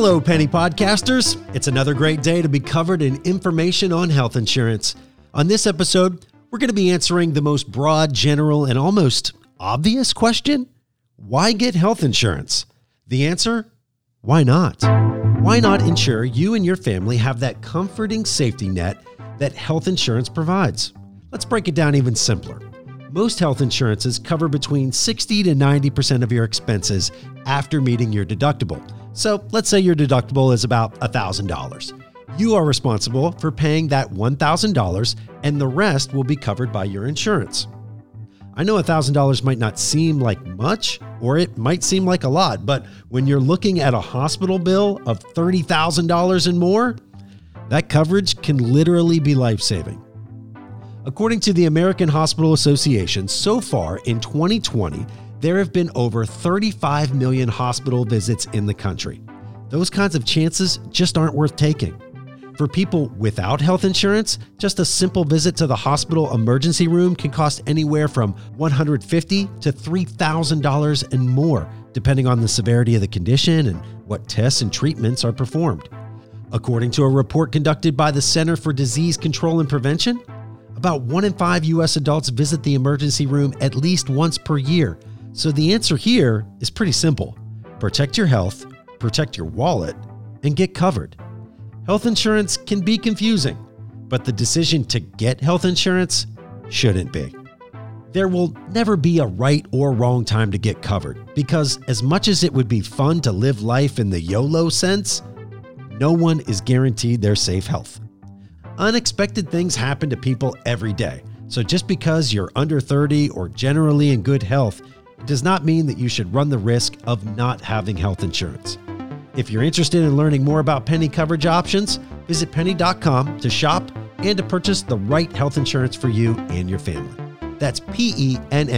Hello, Penny Podcasters. It's another great day to be covered in information on health insurance. On this episode, we're going to be answering the most broad, general, and almost obvious question. Why get health insurance? The answer, why not? Why not ensure you and your family have that comforting safety net that health insurance provides? Let's break it down even simpler. Most health insurances cover between 60 to 90% of your expenses after meeting your deductible. So let's say your deductible is about $1,000. You are responsible for paying that $1,000 and the rest will be covered by your insurance. I know $1,000 might not seem like much, or it might seem like a lot, but when you're looking at a hospital bill of $30,000 and more, that coverage can literally be life-saving. According to the American Hospital Association, so far in 2020, there have been over 35 million hospital visits in the country. Those kinds of chances just aren't worth taking. For people without health insurance, just a simple visit to the hospital emergency room can cost anywhere from $150 to $3,000 and more, depending on the severity of the condition and what tests and treatments are performed. According to a report conducted by the Center for Disease Control and Prevention, about 1 in 5 U.S. adults visit the emergency room at least once per year. So the answer here is pretty simple. Protect your health, protect your wallet, and get covered. Health insurance can be confusing, but the decision to get health insurance shouldn't be. There will never be a right or wrong time to get covered, because as much as it would be fun to live life in the YOLO sense, no one is guaranteed their safe health. Unexpected things happen to people every day, so just because you're under 30 or generally in good health, it does not mean that you should run the risk of not having health insurance. If you're interested in learning more about Penny coverage options, visit pennie.com to shop and to purchase the right health insurance for you and your family. That's pennie.com.